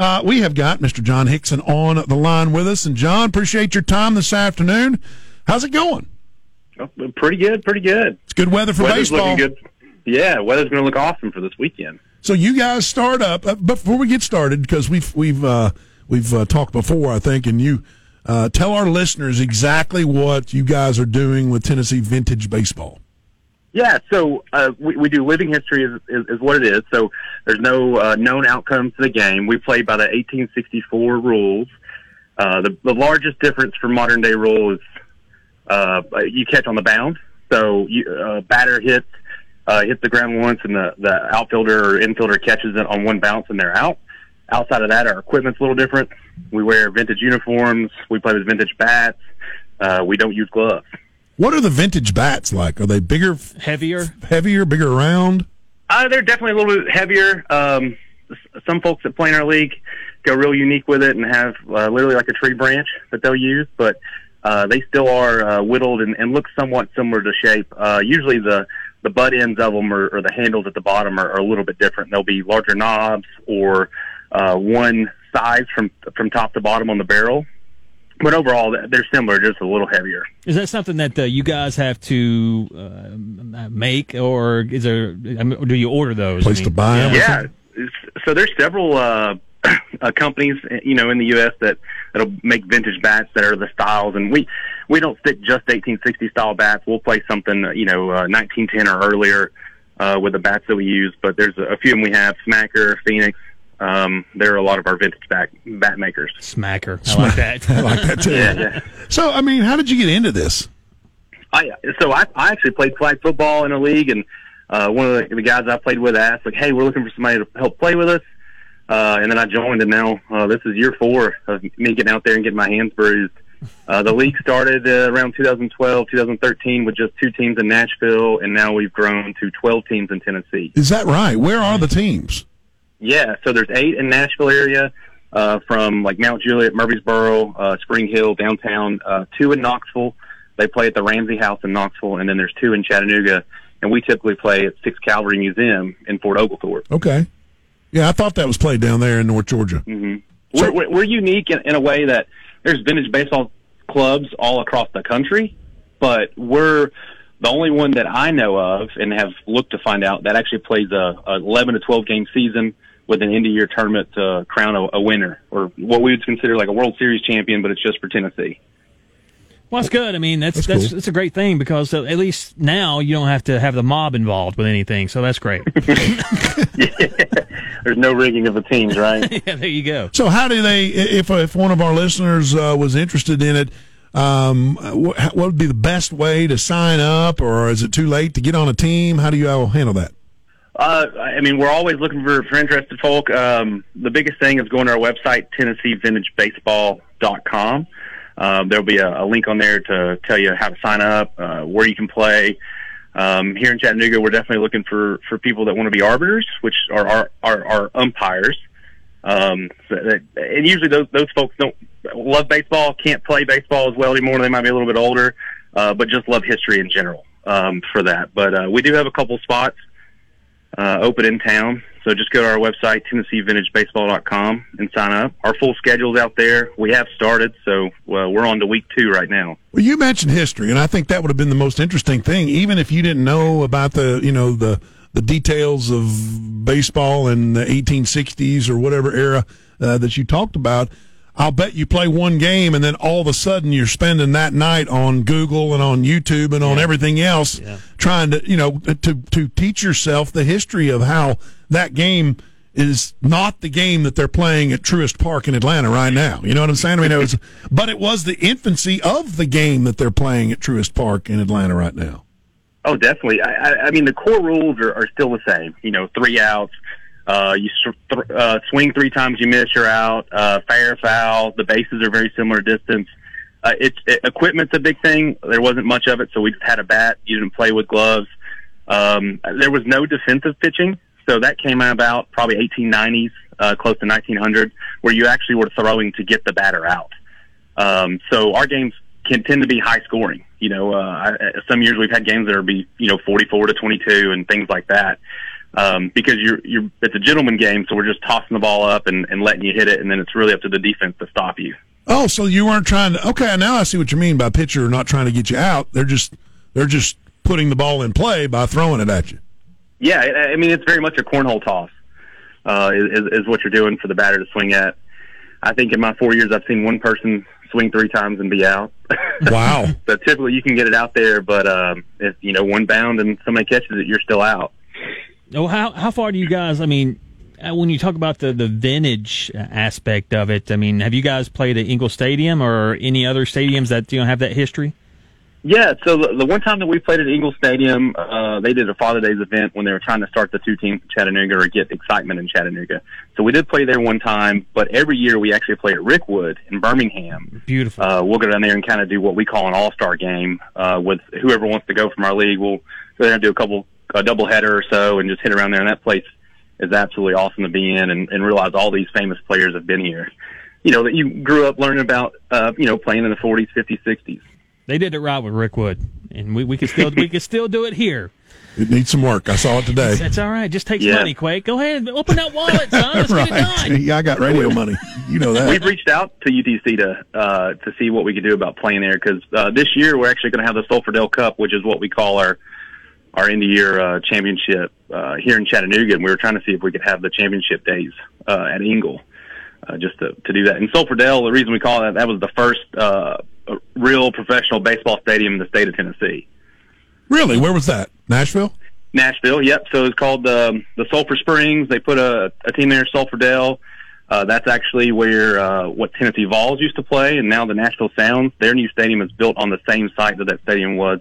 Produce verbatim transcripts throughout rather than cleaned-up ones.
Uh, we have got Mister John Hixson on the line with us. And, John, appreciate your time this afternoon. How's it going? Oh, pretty good, pretty good. It's good weather for weather's baseball. Looking good. Yeah, weather's going to look awesome for this weekend. So you guys start up. Uh, before we get started, because we've, we've, uh, we've uh, talked before, I think, and you uh, tell our listeners exactly what you guys are doing with Tennessee Vintage Baseball. Yeah, so uh, we, we do living history is, is, is what it is. So there's no uh, known outcome to the game. We play by the eighteen sixty-four rules. Uh, the, the largest difference from modern-day rule is uh, you catch on the bound. So you uh, batter hits, uh, hits the ground once, and the, the outfielder or infielder catches it on one bounce, and they're out. Outside of that, our equipment's a little different. We wear vintage uniforms. We play with vintage bats. Uh, we don't use gloves. What are the vintage bats like? Are they bigger, heavier, heavier, bigger round? Uh, they're definitely a little bit heavier. Um, some folks that play in our league go real unique with it and have uh, literally like a tree branch that they'll use, but uh, they still are uh, whittled and, and look somewhat similar to shape. Uh, usually the, the butt ends of them or, or the handles at the bottom are, are a little bit different. They'll be larger knobs or uh, one size from from top to bottom on the barrel. But overall, they're similar, just a little heavier. Is that something that uh, you guys have to uh, make, or is there? I mean, do you order those? Place I mean, to buy them? Yeah. yeah. So there's several uh, companies, you know, in the U S that that'll make vintage bats that are the styles, and we we don't stick just eighteen sixty style bats. We'll play something, you know, uh, nineteen ten or earlier uh, with the bats that we use. But there's a few of them we have: Smacker, Phoenix. Um, there are a lot of our vintage bat, bat makers. Smacker. I like that. I like that too. Yeah, yeah. So, I mean, how did you get into this? I So, I, I actually played flag football in a league, and uh, one of the, the guys I played with asked, like, hey, we're looking for somebody to help play with us. Uh, and then I joined, and now uh, this is year four of me getting out there and getting my hands bruised. Uh, the league started uh, around twenty twelve, twenty thirteen with just two teams in Nashville, and now we've grown to twelve teams in Tennessee. Is that right? Where are the teams? Yeah, so there's eight in Nashville area, uh, from like Mount Juliet, Murfreesboro, uh, Spring Hill, downtown, uh, two in Knoxville. They play at the Ramsey House in Knoxville, and then there's two in Chattanooga, and we typically play at Sixth Calvary Museum in Fort Oglethorpe. Okay. Yeah, I thought that was played down there in North Georgia. Mm-hmm. So- we're, we're unique in, in a way that there's vintage baseball clubs all across the country, but we're the only one that I know of and have looked to find out that actually plays a, a eleven to twelve game season with an end-of-year tournament to crown a, a winner, or what we would consider like a World Series champion, but it's just for Tennessee. Well, that's good. I mean, that's that's that's, cool. That's a great thing because at least now you don't have to have the mob involved with anything, so that's great. Yeah. There's no rigging of the teams, right? Yeah, there you go. So how do they, if if one of our listeners uh, was interested in it, um, what would be the best way to sign up, or is it too late to get on a team? How do you all handle that? Uh, I mean, we're always looking for, for interested folk. Um, the biggest thing is going to our website, Tennessee Vintage Baseball dot com. Um, there'll be a, a link on there to tell you how to sign up, uh, where you can play. Um, here in Chattanooga, we're definitely looking for, for people that want to be arbiters, which are our, our, our umpires. Um, so that, and usually those, those folks don't love baseball, can't play baseball as well anymore. They might be a little bit older, uh, but just love history in general, um, for that. But, uh, we do have a couple spots, uh, open in town. So just go to our website, Tennessee Vintage Baseball dot com, and sign up. Our full schedule's out there. We have started, so uh, we're on to week two right now. Well, you mentioned history, and I think that would have been the most interesting thing, even if you didn't know about the, you know, the, the details of baseball in the eighteen sixties or whatever era uh, that you talked about. I'll bet you play one game, and then all of a sudden you're spending that night on Google and on YouTube and yeah. on everything else yeah. trying to, you know, to, to teach yourself the history of how that game is not the game that they're playing at Truist Park in Atlanta right now. You know what I'm saying? I mean, it was, but it was the infancy of the game that they're playing at Truist Park in Atlanta right now. Oh, definitely. I, I, I mean, the core rules are, are still the same. You know, three outs. Uh, you th- uh, swing three times, you miss, you're out. Uh, fair foul. The bases are very similar distance. Uh, it's it, equipment's a big thing. There wasn't much of it, so we just had a bat. You didn't play with gloves. Um, there was no defensive pitching, so that came about probably eighteen nineties, uh, close to nineteen hundred, where you actually were throwing to get the batter out. Um, so our games can tend to be high scoring. You know, uh, I, some years we've had games that are be you know forty-four to twenty-two and things like that. um, because you're you're it's a gentleman game, so we're just tossing the ball up and, and letting you hit it, and then it's really up to the defense to stop you. Oh, so you weren't trying to – okay, now I see what you mean by pitcher not trying to get you out. They're just they're just putting the ball in play by throwing it at you. Yeah, I mean, it's very much a cornhole toss uh, is, is what you're doing for the batter to swing at. I think in my four years I've seen one person swing three times and be out. Wow. So typically you can get it out there, but um, if, you know, one bound and somebody catches it, you're still out. Oh, how, how far do you guys – I mean – when you talk about the, the vintage aspect of it, I mean, have you guys played at Engel Stadium or any other stadiums that, you know, have that history? Yeah, so the, the one time that we played at Engel Stadium, uh, they did a Father Days event when they were trying to start the two teams in Chattanooga or get excitement in Chattanooga. So we did play there one time, but every year we actually play at Rickwood in Birmingham. Beautiful. Uh, we'll go down there and kind of do what we call an all-star game uh, with whoever wants to go from our league. We'll go there and do a couple a doubleheader or so and just hit around there, and that place is absolutely awesome to be in and, and realize all these famous players have been here. You know, that you grew up learning about, uh, you know, playing in the forties, fifties, sixties. They did it right with Rickwood, and we, we could still we could still do it here. It needs some work. I saw it today. That's all right. Just takes yeah. money, Quake. Go ahead. Open that wallet, son. Let's right. get it done. Yeah, I got radio money. You know that. We've reached out to U T C to uh, to see what we could do about playing there because uh, this year we're actually going to have the Sulphur Dell Cup, which is what we call our – our end-of-year uh, championship uh, here in Chattanooga, and we were trying to see if we could have the championship days uh, at Engel uh, just to, to do that. And Sulphur Dell, the reason we call it that, that was the first uh, real professional baseball stadium in the state of Tennessee. Really? Where was that? Nashville? Nashville, yep. So it's called the, the Sulphur Springs. They put a, a team there, Sulphur Dell. Uh, that's actually where uh, what Tennessee Vols used to play, and now the Nashville Sounds. Their new stadium is built on the same site that that stadium was,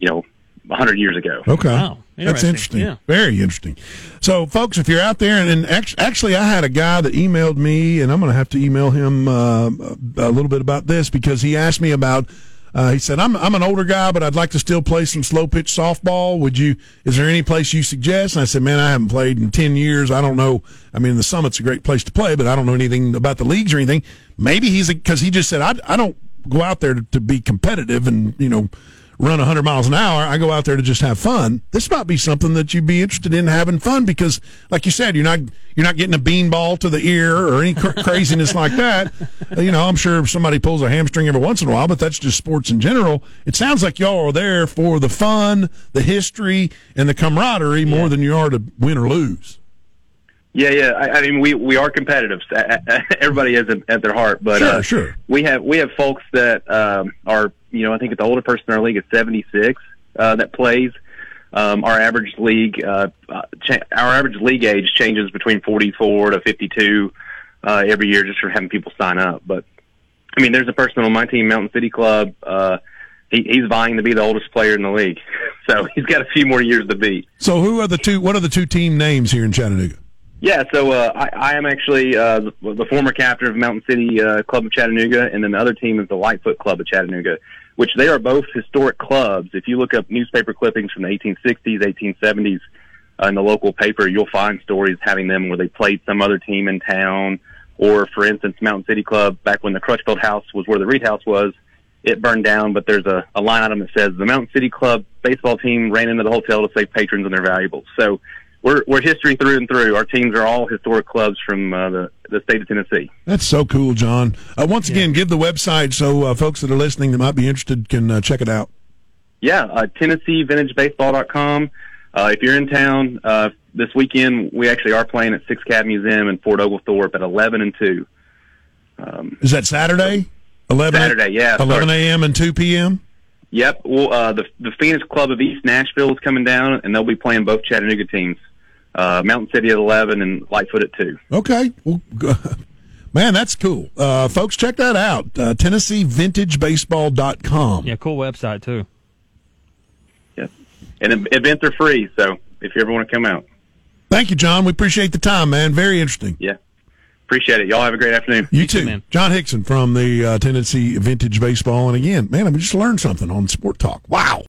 you know, one hundred years ago. Okay. Wow. Interesting. That's interesting. Yeah. Very interesting. So, folks, if you're out there, and, and actually, actually I had a guy that emailed me, and I'm going to have to email him uh, a little bit about this because he asked me about, uh, he said, I'm I'm an older guy, but I'd like to still play some slow pitch softball. Would you, is there any place you suggest? And I said, man, I haven't played in ten years. I don't know. I mean, the Summit's a great place to play, but I don't know anything about the leagues or anything. Maybe he's, because he just said, I, I don't go out there to, to be competitive and, you know, run one hundred miles an hour, I go out there to just have fun. This might be something that you'd be interested in having fun because, like you said, you're not you're not getting a bean ball to the ear or any cr- craziness like that. You know, I'm sure somebody pulls a hamstring every once in a while, but that's just sports in general. It sounds like y'all are there for the fun, the history, and the camaraderie yeah. more than you are to win or lose. Yeah, yeah. I, I mean, we, we are competitive. Everybody has it at their heart, but sure, uh, sure. we have we have folks that um, are, you know, I think the older person in our league is seventy-six uh, that plays. Um, our average league, uh, cha- our average league age changes between forty-four to fifty-two uh, every year, just for having people sign up. But I mean, there's a person on my team, Mountain City Club. Uh, he, he's vying to be the oldest player in the league, so he's got a few more years to beat. So, who are the two? What are the two team names here in Chattanooga? Yeah, so uh, I, I am actually uh, the, the former captain of Mountain City uh, Club of Chattanooga, and then the other team is the Lightfoot Club of Chattanooga, which they are both historic clubs. If you look up newspaper clippings from the eighteen sixties, eighteen seventies uh, in the local paper, you'll find stories having them where they played some other team in town. Or, for instance, Mountain City Club, back when the Crutchfield House was where the Reed House was, it burned down, but there's a, a line item that says, the Mountain City Club baseball team ran into the hotel to save patrons and their valuables. So, We're we're history through and through. Our teams are all historic clubs from uh, the the state of Tennessee. That's so cool, John. Uh, once again, yeah. give the website so uh, folks that are listening that might be interested can uh, check it out. Yeah, uh, Tennessee Vintage Baseball dot com. Uh, if you're in town uh, this weekend, we actually are playing at Sixth Calvary Museum in Fort Oglethorpe at eleven and two. Um, Is that Saturday? eleven Saturday, yeah. eleven a.m. and two p.m.? Yep. Well, uh, the the Phoenix Club of East Nashville is coming down, and they'll be playing both Chattanooga teams. Uh, Mountain City at eleven and Lightfoot at two. Okay. Well, man, that's cool. Uh, folks, check that out. Uh, Tennessee Vintage Baseball dot com. Yeah, cool website, too. Yes. And events are free, so if you ever want to come out. Thank you, John. We appreciate the time, man. Very interesting. Yeah. Appreciate it. Y'all have a great afternoon. You, you too. Man. John Hixson from the uh, Tennessee Vintage Baseball. And again, man, I mean, just learned something on Sport Talk. Wow.